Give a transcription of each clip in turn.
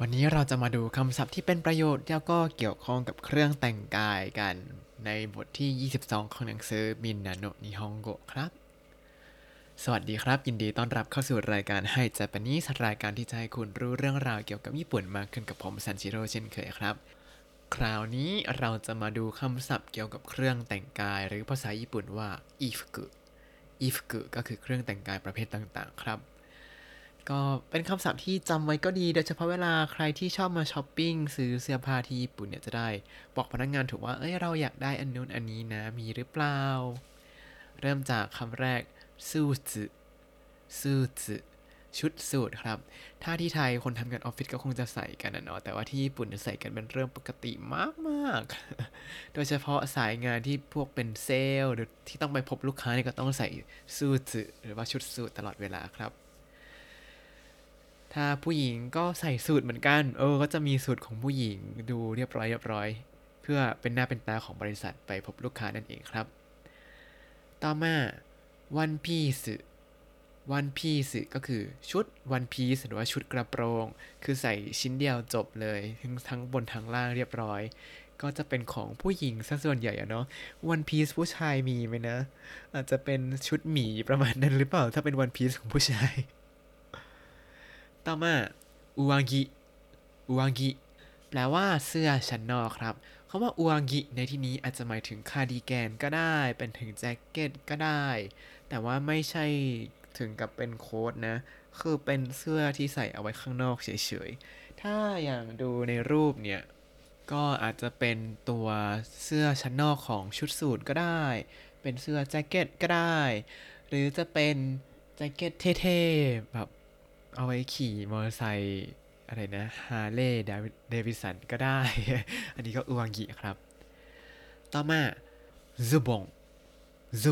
วันนี้เราจะมาดูคำศัพท์ที่เป็นประโยชน์แล้วก็เกี่ยวข้องกับเครื่องแต่งกายกันในบทที่22ของหนังสือมินนาโนะนิฮงโกะครับสวัสดีครับยินดีต้อนรับเข้าสู่รายการไฮเจแปนนิสรายการที่จะให้คุณรู้เรื่องราวเกี่ยวกับญี่ปุ่นมากขึ้นกับผมซันจิโร่เช่นเคยครับคราวนี้เราจะมาดูคำศัพท์เกี่ยวกับเครื่องแต่งกายหรือภาษาญี่ปุ่นว่าอีฟุกุอีฟุกุก็คือเครื่องแต่งกายประเภทต่างๆครับก็เป็นคำศัพท์ที่จำไว้ก็ดีโดยเฉพาะเวลาใครที่ชอบมาช้อปปิ้งซื้อเสื้อผ้าที่ญี่ปุ่นเนี่ยจะได้บอกพนักงานถูกว่าเอ้ยเราอยากได้อันนู้นอันนี้นะมีหรือเปล่าเริ่มจากคำแรกซูตสึชุดสูทครับถ้าที่ไทยคนทำงานออฟฟิศก็คงจะใส่กันนะเนาะแต่ว่าที่ญี่ปุ่นใส่กันเป็นเรื่องปกติมากๆโดยเฉพาะสายงานที่พวกเป็นเซลล์หรือที่ต้องไปพบลูกค้าเนี่ยก็ต้องใส่ซูตสึหรือว่าชุดสูทตลอดเวลาครับถ้าผู้หญิงก็ใส่สูทเหมือนกันก็จะมีสูทของผู้หญิงดูเรียบร้อยเพื่อเป็นหน้าเป็นตาของบริษัทไปพบลูกค้านั่นเองครับต่อมาวันพีซก็คือชุดวันพีซหรือว่าชุดกระโปรงคือใส่ชิ้นเดียวจบเลยทั้งบนทั้งล่างเรียบร้อยก็จะเป็นของผู้หญิงซะส่วนใหญ่อะเนาะวันพีซผู้ชายมีไหมนะอาจจะเป็นชุดหมีประมาณนั้นหรือเปล่าถ้าเป็นวันพีซของผู้ชายต่อมาอุวังกิแปลว่าเสื้อชั้นนอกครับคำว่าอุวังกิในที่นี้อาจจะหมายถึงคาร์ดิแกนก็ได้เป็นถึงแจ็คเก็ตก็ได้แต่ว่าไม่ใช่ถึงกับเป็นโค้ทนะคือเป็นเสื้อที่ใส่เอาไว้ข้างนอกเฉยๆถ้าอย่างดูในรูปเนี่ยก็อาจจะเป็นตัวเสื้อชั้นนอกของชุดสูทก็ได้เป็นเสื้อแจ็คเก็ตก็ได้หรือจะเป็นแจ็คเก็ตเท่ๆแบบเอาไว้ขี่มอเตอร์ไซค์อะไรนะฮาร์เลย์เดวิสันก็ได้ อันนี้ก็อุวังกิครับต่อมาซุ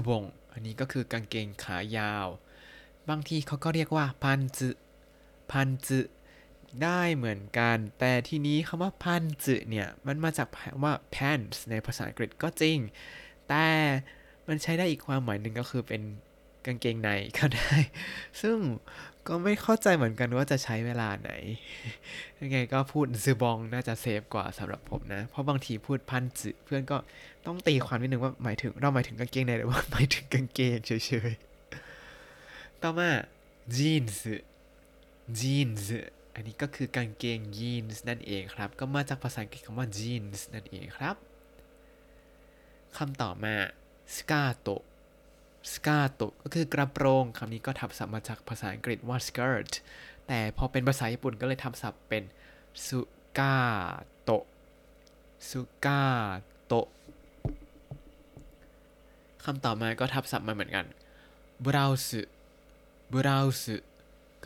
บงอันนี้ก็คือกางเกงขายาวบางทีเขาก็เรียกว่าพันจุได้เหมือนกันแต่ที่นี้คำว่าพันจุเนี่ยมันมาจากว่า pants ในภาษาอังกฤษก็จริงแต่มันใช้ได้อีกความหมายหนึ่งก็คือเป็นกางเกงในก็ได้ซึ่งก็ไม่เข้าใจเหมือนกันว่าจะใช้เวลาไหนยังไงก็พูดซึบองน่าจะเซฟกว่าสำหรับผมนะเพราะบางทีพูดพันจุเพื่อนก็ต้องตีความนิดนึงว่าหมายถึงกางเกงในหรือว่าหมายถึงกางเกงเฉยๆต่อมาจีนส์อันนี้ก็คือกางเกงยีนส์นั่นเองครับก็มาจากภาษาอังกฤษคำว่าจีนส์นั่นเองครับคำต่อมาสกาโตะก็คือกระโปรงคำนี้ก็ทับศัพท์มาจากภาษาอังกฤษว่า skirt แต่พอเป็นภาษาญี่ปุ่นก็เลยทับศัพท์เป็นสุกาโตะคำต่อมาก็ทับศัพท์มาเหมือนกันบราวส์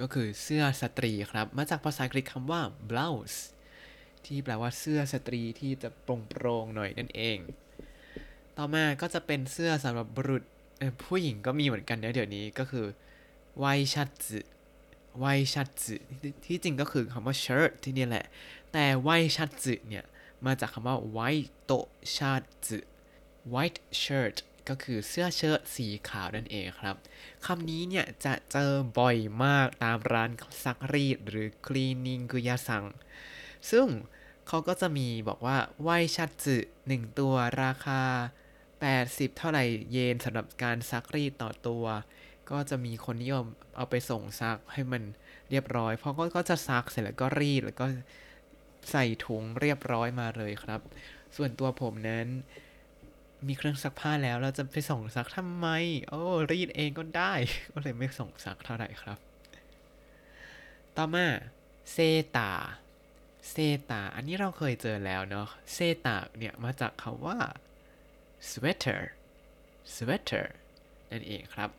ก็คือเสื้อสตรีครับมาจากภาษาอังกฤษคำว่า blouse ที่แปลว่าเสื้อสตรีที่จะโปร่งๆหน่อยนั่นเองต่อมาก็จะเป็นเสื้อสำหรับบุรุษผู้หญิงก็มีเหมือนกันนะเดี๋ยวนี้ก็คือไวชัตสึที่จริงก็คือคำว่า shirt ที่นี่แหละแต่ไวชัตสึเนี่ยมาจากคำว่า white โตชัตสึ white shirt ก็คือเสื้อเชิ้ตสีขาวนั่นเองครับคำนี้เนี่ยจะเจอบ่อยมากตามร้านซักรีดหรือคลีนนิ่งกุยาซังซึ่งเขาก็จะมีบอกว่าไวชัตสึ1ตัวราคา80เท่าไหร่เยนสำหรับการซักรีดต่อตัวก็จะมีคนนิยมเอาไปส่งซักให้มันเรียบร้อยเพราะก็จะซักเสร็จแล้วก็รีดแล้วก็ใส่ถุงเรียบร้อยมาเลยครับส่วนตัวผมนั้นมีเครื่องซักผ้าแล้วเราจะไปส่งซักทำไมรีดเองก็ได้ก็เลยไม่ส่งซักเท่าไหร่ครับต่อมาเซตาอันนี้เราเคยเจอแล้วเนาะเซตาเนี่ยมาจากคำว่า sweater นั่นเองครับ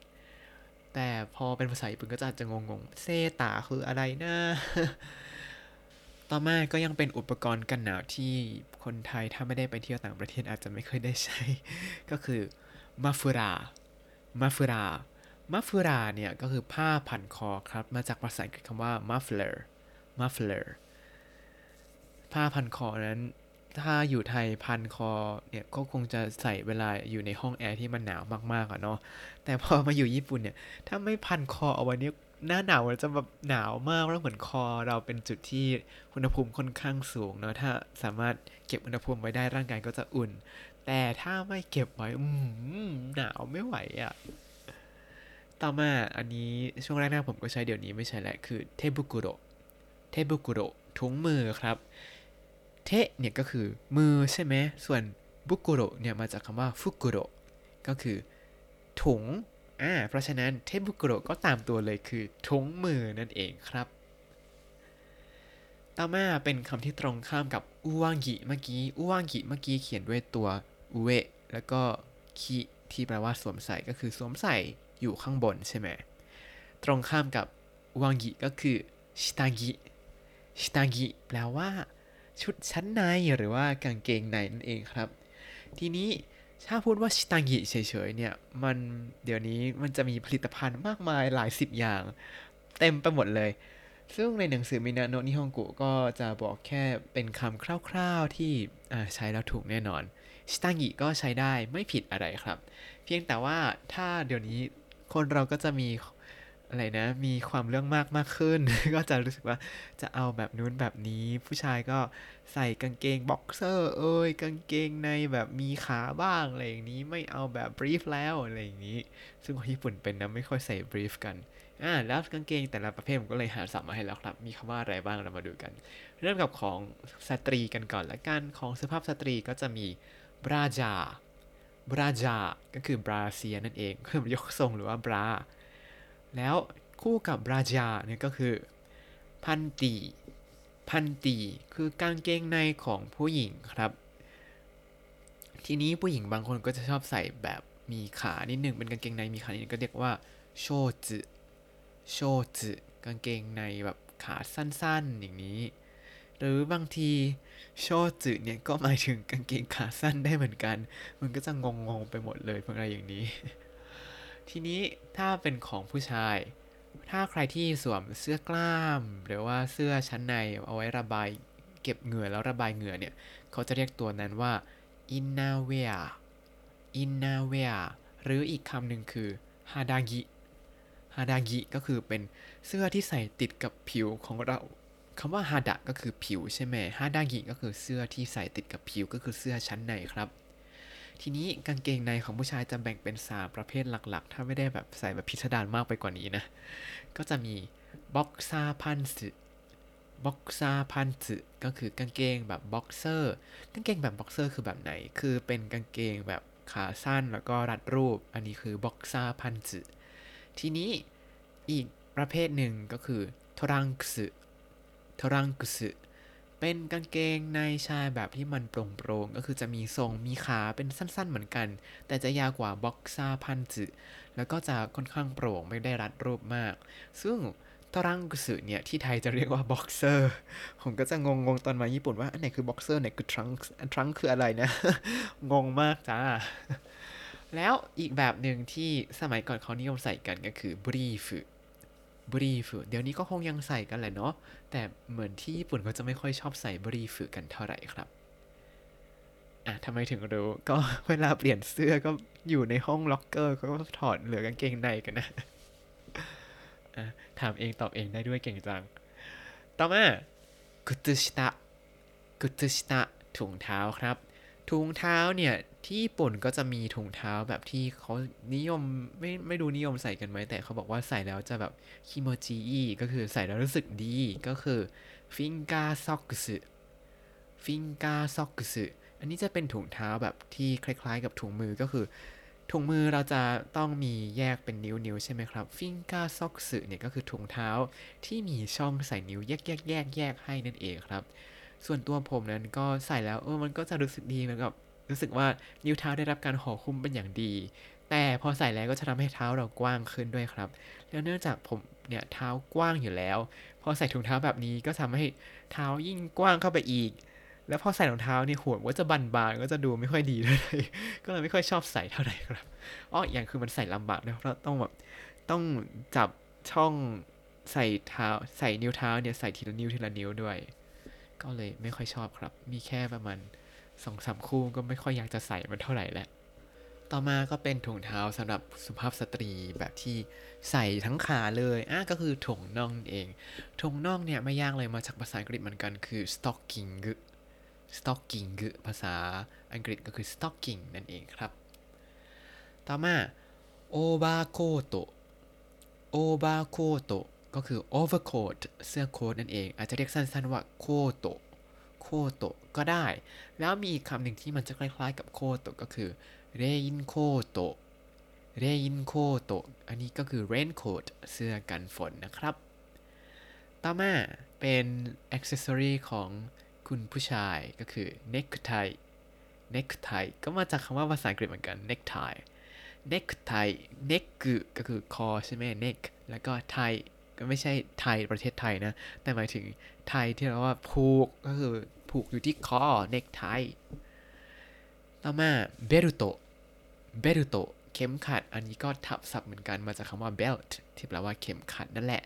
แต่พอเป็นภาษาญี่ปุ่นก็อาจจะงงเซตาคืออะไรนะต่อมาก็ยังเป็นอุปกรณ์กันหนาวที่คนไทยถ้าไม่ได้ไปเที่ยวต่างประเทศอาจจะไม่เคยได้ใช้ก็คือมัฟฟูราเนี่ยก็คือผ้าพันคอครับมาจากภาษาอังกฤษคำว่า mufflerผ้าพันคอนั้นถ้าอยู่ไทยพันคอเนี่ยก็คงจะใส่เวลาอยู่ในห้องแอร์ที่มันหนาวมากๆอ่ะเนาะแต่พอมาอยู่ญี่ปุ่นเนี่ยถ้าไม่พันคอเอาไว้เนี่ย หน้าหนาวจะแบบหนาวมากแล้วเหมือนคอเราเป็นจุดที่อุณหภูมิค่อนข้างสูงเนาะถ้าสามารถเก็บอุณหภูมิไว้ได้ร่างกายก็จะอุ่นแต่ถ้าไม่เก็บไว้หนาวไม่ไหวอ่ะต่อมาอันนี้ช่วงแรกๆผมก็ใช้เดี๋ยวนี้ไม่ใช่แหละคือเทบุกุโรเทบุกุโรถุงมือครับเทเนี่ยก็คือมือใช่ไหมส่วนบุกุโรเนี่ยมาจากคำว่าฟุกุโรก็คือถุงเพราะฉะนั้นเทบุกุโรก็ตามตัวเลยคือถุงมือนั่นเองครับต่อมาเป็นคำที่ตรงข้ามกับอุวังกิเมื่อกี้เขียนด้วยตัวอุเอะแล้วก็คิที่แปลว่าสวมใส่ก็คือสวมใส่อยู่ข้างบนใช่ไหมตรงข้ามกับอุวังกิก็คือชิตากิแปลว่าชุดชั้นในหรือว่ากางเกงในนั่นเองครับทีนี้ถ้าพูดว่าชิตากิเฉยๆเนี่ยมันเดี๋ยวนี้มันจะมีผลิตภัณฑ์มากมายหลายสิบอย่างเต็มไปหมดเลยซึ่งในหนังสือมินาโนะนิฮงกุก็จะบอกแค่เป็นคำคร่าวๆที่ใช้แล้วถูกแน่นอนชิตากิก็ใช้ได้ไม่ผิดอะไรครับเพียงแต่ว่าถ้าเดี๋ยวนี้คนเราก็จะมีอะไรนะมีความเรื่องมากขึ้น ก็จะรู้สึกว่าจะเอาแบบนู้นแบบนี้ผู้ชายก็ใส่กางเกงบ็อกเซอร์กางเกงในแบบมีขาบ้างอะไรอย่างนี้ไม่เอาแบบบรีฟแล้วอะไรอย่างนี้ซึ่งคนญี่ปุ่นเป็นนะไม่ค่อยใส่บรีฟกันแล้วกางเกงแต่ละประเภทผมก็เลยหาศัพท์มาให้แล้วครับมีคำว่าอะไรบ้างเรามาดูกันเริ่มกับของสตรีกันก่อนละกันของสุภาพสตรีก็จะมีบราจาก็คือบราเซียนั่นเองคือยกทรงหรือว่าบราแล้วคู่กับบราจาเนี่ยก็คือพันตีคือกางเกงในของผู้หญิงครับทีนี้ผู้หญิงบางคนก็จะชอบใส่แบบมีขานิดหนึ่งเป็นกางเกงในมีขานิดนึงก็เรียกว่าโชจุกางเกงในแบบขาสั้นๆอย่างนี้หรือบางทีโชจุเนี่ยก็หมายถึงกางเกงขาสั้นได้เหมือนกันมันก็จะงงๆไปหมดเลยพวกอะไรอย่างนี้ทีนี้ถ้าเป็นของผู้ชายถ้าใครที่สวมเสื้อกล้ามหรือว่าเสื้อชั้นในเอาไว้ระบายเก็บเหงื่อแล้วระบายเหงื่อเนี่ยเขาจะเรียกตัวนั้นว่าอินนาเวะหรืออีกคำหนึ่งคือฮาดากิก็คือเป็นเสื้อที่ใส่ติดกับผิวของเราคำว่าฮาดะก็คือผิวใช่ไหมฮาดากิก็คือเสื้อที่ใส่ติดกับผิวก็คือเสื้อชั้นในครับทีนี้กางเกงในของผู้ชายจะแบ่งเป็น3ประเภทหลักๆถ้าไม่ได้แบบใส่แบบพิสดารมากไปกว่านี้นะก็จะมีบ็อกซาพันซ์ก็คือกางเกงแบบบ็อกเซอร์คือแบบไหนคือเป็นกางเกงแบบขาสั้นแล้วก็รัดรูปอันนี้คือบ็อกซาพันซ์ทีนี้อีกประเภทหนึ่งก็คือทรังคุเป็นกางเกงในชายแบบที่มันโปร่งๆก็คือจะมีทรงมีขาเป็นสั้นๆเหมือนกันแต่จะยาวกว่าบ็อกซาพันจุแล้วก็จะค่อนข้างโปร่งไม่ได้รัดรูปมากซึ่งตรังกุสึเนี่ยที่ไทยจะเรียกว่าบ็อกเซอร์ผมก็จะงงๆตอนมาญี่ปุ่นว่าอันไหนคือบ็อกเซอร์ไหนคือทรังค์คืออะไรนะ งงมากจ้าแล้วอีกแบบหนึ่งที่สมัยก่อนเขานิยมใส่กันก็คือบรีฟเดี๋ยวนี้ก็คงยังใส่กันแหละเนาะแต่เหมือนที่ญี่ปุ่นเขาจะไม่ค่อยชอบใส่บรีฟกันเท่าไหร่ครับทำไมถึงรู้ก็เวลาเปลี่ยนเสื้อก็อยู่ในห้องล็อกเกอร์ก็ถอดเหลือกางเกงในกันนะถามเองตอบเองได้ด้วยเก่งจังต่อมากุตชิตะถุงเท้าครับถุงเท้าเนี่ยที่ญี่ปุ่นก็จะมีถุงเท้าแบบที่เขานิยมไม่ดูนิยมใส่กันไหมแต่เขาบอกว่าใส่แล้วจะแบบคิโมจิอีก็คือใส่แล้วรู้สึกดีก็คือฟิงกาซ็อกสึอันนี้จะเป็นถุงเท้าแบบที่คล้ายๆกับถุงมือก็คือถุงมือเราจะต้องมีแยกเป็นนิ้วใช่ไหมครับฟิงกาซ็อกสึเนี่ยก็คือถุงเท้าที่มีช่องใส่นิ้วแยกให้นั่นเองครับส่วนตัวผมนั้นก็ใส่แล้วมันก็จะรู้สึกดีเหมือนกับรู้สึกว่านิ้วเท้าได้รับการห่อหุ้มเป็นอย่างดีแต่พอใส่แล้วก็จะทำให้เท้าเรากว้างขึ้นด้วยครับแล้วเนื่องจากผมเนี่ยเท้ากว้างอยู่แล้วพอใส่ถุงเท้าแบบนี้ก็ทำให้เท้ายิ่งกว้างเข้าไปอีกแล้วพอใส่รองเท้าเนี่ยหัวก็จะบันบางก็จะดูไม่ค่อยดีเลย ก็เลยไม่ค่อยชอบใส่เท่าไหร่ครับอย่างคือมันใส่ลำบากนะเพราะต้องแบบต้องจับช่องใส่เท้าใส่นิ้วเท้าเนี่ยใส่ทีละนิ้วด้วยก็เลยไม่ค่อยชอบครับมีแค่ประมาณ 2-3 คู่ก็ไม่ค่อยอยากจะใส่มันเท่าไหร่แล้ว ต่อมาก็เป็นถุงเท้าสำหรับสุภาพสตรีแบบที่ใส่ทั้งขาเลยก็คือถุงน่องเองถุงน่องเนี่ยไม่ยากเลยมาจากภาษาอังกฤษเหมือนกันคือ stocking ภาษาอังกฤษก็คือ stocking นั่นเองครับต่อมา overcoat overcoat ก็คือ overcoat เสื้อโค้ทนั่นเองอาจจะเรียกสั้นๆว่า coatโคโตะก็ได้แล้วมีอีกคำหนึ่งที่มันจะคล้ายๆกับโคโตะก็คือเรนโคโตะเรนโคโตะอันนี้ก็คือเรนโคทเสื้อกันฝนนะครับต่อมาเป็นแอ็อกเซสซอรีของคุณผู้ชายก็คือเนคไทเนคไทก็มาจากคำว่าภาษาอังกฤษเหมือนกันเนคไทเนคไทเนคก็คือคอใช่ไหมเนคแล้วก็ไทก็ไม่ใช่ไทยประเทศไทยนะแต่หมายถึงไทยที่เราว่าผูกก็คือผูกอยู่ที่คอเนคไทต่อมาเบลโตเบลโตเข็มขัดอันนี้ก็ทับศัพท์เหมือนกันมาจากคำว่า belt ที่แปลว่าเข็มขัดนั่นแหละ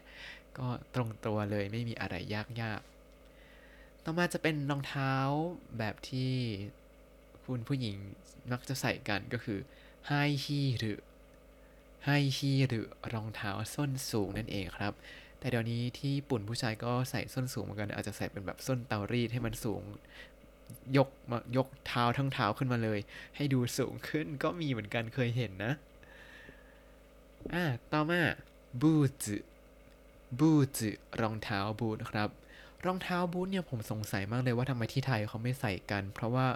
ก็ตรงตัวเลยไม่มีอะไรยากๆต่อมาจะเป็นรองเท้าแบบที่คุณผู้หญิงมักจะใส่กันก็คือไฮฮีหรือไฮฮีหรือรองเท้าส้นสูงนั่นเองครับแต่เดี๋ยวนี้ที่ญี่ปุ่นผู้ชายก็ใส่ส้นสูงเหมือนกันอาจจะใส่เป็นแบบส้นเตารีดให้มันสูงยกเท้าทั้งเท้าขึ้นมาเลยให้ดูสูงขึ้นก็มีเหมือนกันเคยเห็นนะต่อมาบูทบูทรองเท้าบูทครับรองเท้าบูทเนี่ยผมสงสัยมากเลยว่าทำไมที่ไทยเขาไม่ใส่กันเพราะว่า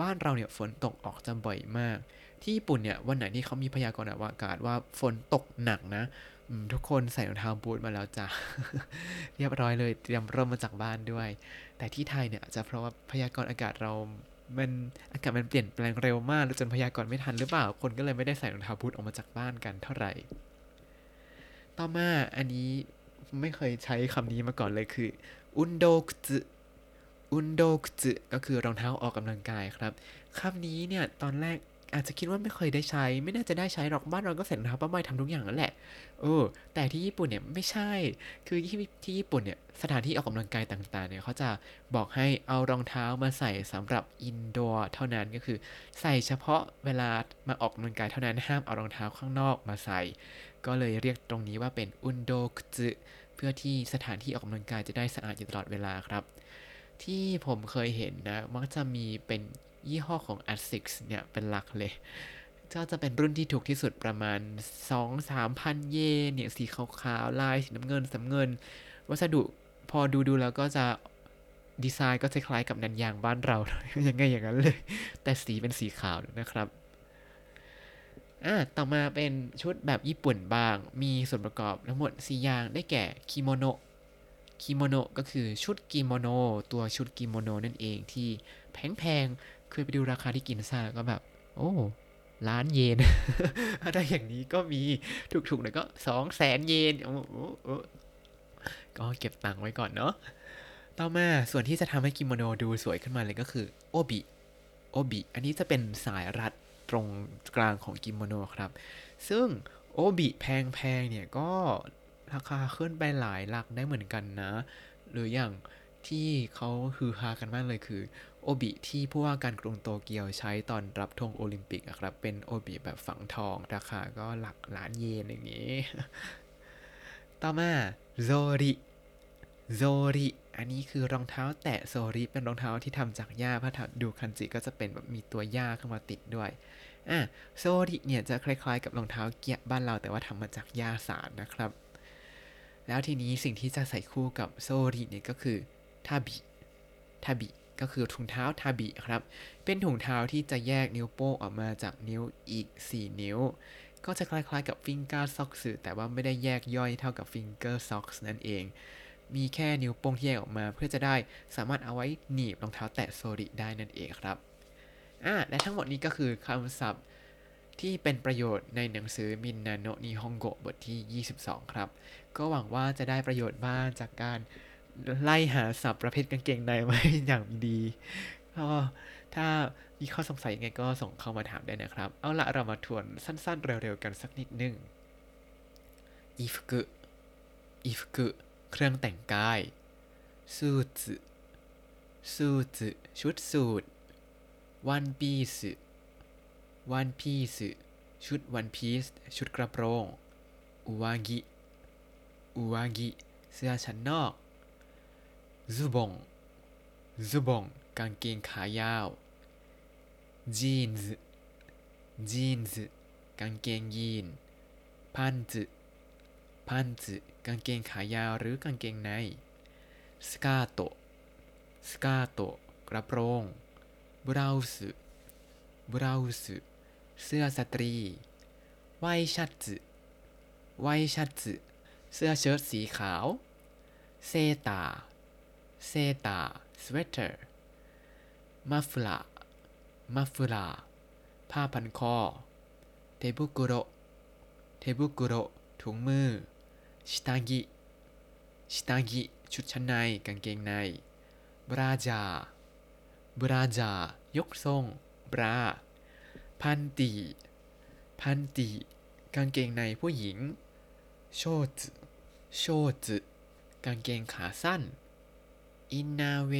บ้านเราเนี่ยฝนตกออกจะบ่อยมากที่ญี่ปุ่นเนี่ยวันไหนที่เขามีพยากรณ์อากาศว่าฝนตกหนักนะทุกคนใส่รองเท้าบูทมาแล้วจ้ะ เรียบร้อยเลยเตรียมร่มมาจากบ้านด้วยแต่ที่ไทยเนี่ยอาจจะเพราะว่าพยากรณ์อากาศเรามันอากาศมันเปลี่ยนแปลงเร็วมากจนพยากรณ์ไม่ทันหรือเปล่าคนก็เลยไม่ได้ใส่รองเท้าบูทออกมาจากบ้านกันเท่าไหร่ต่อมาอันนี้ไม่เคยใช้คำนี้มาก่อนเลยคืออุนโดกุจิอุนโดกุจิก็คือรองเท้าออกกำลังกายครับคำนี้เนี่ยตอนแรกอาจจะคิดว่าไม่เคยได้ใช้ไม่น่าจะได้ใช้หรอกบ้านเราก็ใส่รองเท้าผ้าใบทำทุกอย่างนั่นแหละแต่ที่ญี่ปุ่นเนี่ยไม่ใช่คือที่ญี่ปุ่นเนี่ยสถานที่ออกกำลังกายต่างๆเนี่ยเขาจะบอกให้เอารองเท้ามาใส่สำหรับอินดอร์เท่านั้นก็คือใส่เฉพาะเวลามาออกกำลังกายเท่านั้นห้ามเอารองเท้าข้างนอกมาใส่ก็เลยเรียกตรงนี้ว่าเป็นอุนโดกุจิเพื่อที่สถานที่ออกกำลังกายจะได้สะอาดอยู่ตลอดเวลาครับที่ผมเคยเห็นนะมักจะมีเป็นยี่ห้อของ ASICS เนี่ยเป็นหลักเลยก็จะเป็นรุ่นที่ถูกที่สุดประมาณ 2-3 พันเยนเนี่ยสีขาวๆลายสีน้ำเงินสำเงินวัสดุพอดูแล้วก็จะดีไซน์ก็คล้ายๆกับนันยางบ้านเรายังไงอย่างนั้นเลยแต่สีเป็นสีขาวนะครับต่อมาเป็นชุดแบบญี่ปุ่นบ้างมีส่วนประกอบทั้งหมด4อย่างได้แก่คิโมโนะคิโมโนะก็คือชุดกิโมโนะตัวชุดกิโมโนะนั่นเองที่แพงๆเคยไปดูราคาที่กินซ่าก็แบบโอ้ล้านเยน อะไรอย่างนี้ก็มีถูกๆหน่อยก็ 200,000 เยนก็เก็บตังค์ไว้ก่อนเนาะต่อมาส่วนที่จะทำให้กิโมโนะดูสวยขึ้นมาเลยก็คือโอบิโอบิอันนี้จะเป็นสายรัดตรงกลางของกิโมโนะครับซึ่งโอบิแพงๆเนี่ยก็ราคาขึ้นไปหลายหลักได้เหมือนกันนะหรืออย่างที่เขาฮือฮากันมากเลยคือโอบิที่ผู้ว่าการกรุงโตเกียวใช้ตอนรับธงโอลิมปิกนะครับเป็นโอบิแบบฝังทองราคาก็หลักล้านเยนอย่างนี้ต่อมาโซริโซริอันนี้คือรองเท้าแตะโซริเป็นรองเท้าที่ทำจากหญ้าเพราะดูคันจิก็จะเป็นแบบมีตัวหญ้าเข้ามาติดด้วยโซริเนี่ยจะคล้ายๆกับรองเท้าเกี๊ยะบ้านเราแต่ว่าทำมาจากหญ้าสารนะครับแล้วทีนี้สิ่งที่จะใส่คู่กับโซริเนี่ยก็คือทาบิก็คือถุงเท้าทาบิครับเป็นถุงเท้าที่จะแยกนิ้วโป้งออกมาจากนิ้วอีก4นิ้วก็จะคล้ายๆกับฟิงเกอร์ซ็อกส์แต่ว่าไม่ได้แยกย่อยเท่ากับฟิงเกอร์ซ็อกส์นั่นเองมีแค่นิ้วโป้งที่แยกออกมาเพื่อจะได้สามารถเอาไว้หนีบรองเท้าแตะโซริได้นั่นเองครับและทั้งหมดนี้ก็คือคำศัพท์ที่เป็นประโยชน์ในหนังสือมินนาโนะนิฮงโกะบทที่22ครับก็หวังว่าจะได้ประโยชน์บ้างจากการไล่หาศัพท์ประเภทกางเกงในมาอย่างดีก็ถ้ามีข้อสงสัยยังไงก็ส่งเข้ามาถามได้นะครับเอาละเรามาทวนสั้นๆเร็วๆกันสักนิดนึงอิฟุกุเครื่องแต่งกายซูทชุดสูทวันปีซ วันพีซชุดวันพีซชุดกระโปรงอุวากิเสื้อชั้นนอกซุบงกางเกงขายาวจีนส์กางเกงยีนพันส์กางเกงขายาวหรือกางเกงในสเกิร์ตกระโปรงบลาวส์เสื้อสตรีไวชัตส์เสื้อเชิ้ตสีขาวเซตาสเวตเตอร์มัฟลาผ้าพันคอเทบุกุโรถุงมือชิตากิชุดชั้นในกางเกงในบราจา ยกทรงบราพันตีกางเกงในผู้หญิงโชตส์กางเกงขาสั้นอินเนอร์แว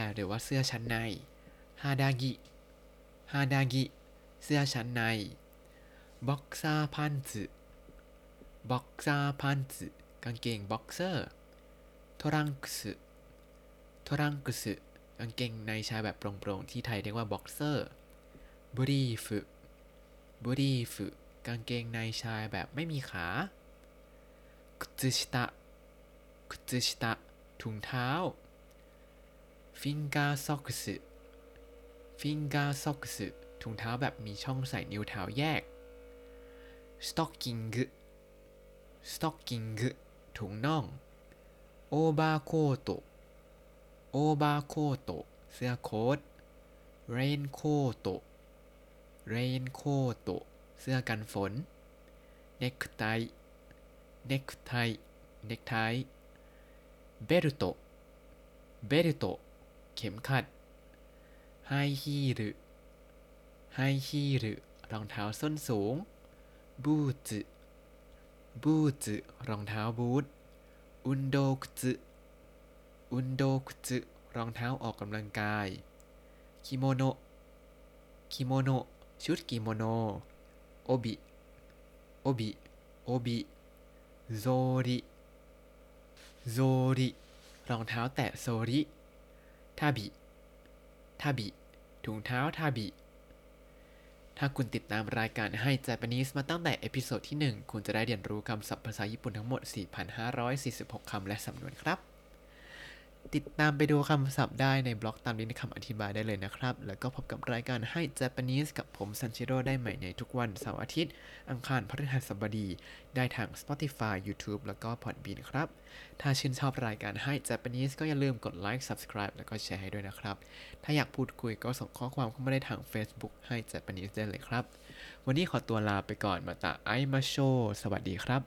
ร์หรือว่าเสื้อชั้นในฮาดากิเสื้อชั้นในบ็อกเซอร์พันส์กางเกงบ็อกเซอร์ทรังก์ส์กางเกงในชายแบบโปร่งๆที่ไทยเรียกว่าบ็อกเซอร์บรีฟกางเกงในชายแบบไม่มีขาคุตซึชิตะถุงเท้าฟิงเกอร์ซ็อกส์ถุงเท้าแบบมีช่องใส่นิ้วเท้าแยกสต็อกกิ้งถุงน่องโอเวอร์โค้ตเสื้อโค้ทเรนโค้ตเสื้อกันฝนเน็กไทเบลโตเข็มขัดไฮฮีลรองเท้าส้นสูงบูทส์รองเท้าบูทอุนโดคุซึรองเท้าออกกำลังกายคิโมโนชุดคิโมโนโอบิโซริรองเท้าแตะโซริทาบิถุงเท้าทาบิถ้าคุณติดตามรายการให้เจแปนิสมาตั้งแต่เอพิโซดที่1คุณจะได้เรียนรู้คำศัพท์ภาษาญี่ปุ่นทั้งหมด 4,546 คำและสำนวนครับติดตามไปดูคำศัพท์ได้ในบล็อกตามลิงก์ในคำอธิบายได้เลยนะครับแล้วก็พบกับรายการให้เจแปนิสกับผมซันชิโร่ได้ใหม่ในทุกวันเสาร์อาทิตย์อังคารพฤหัสบดีได้ทาง Spotify YouTube แล้วก็ Podbean ครับถ้าชื่นชอบรายการให้เจแปนิสก็อย่าลืมกดไลค์ Subscribe แล้วก็แชร์ให้ด้วยนะครับถ้าอยากพูดคุยก็ส่งข้อความเข้ามาได้ทาง Facebook ให้เจแปนิสได้เลยครับวันนี้ขอตัวลาไปก่อนมาตาไอมาโชสวัสดีครับ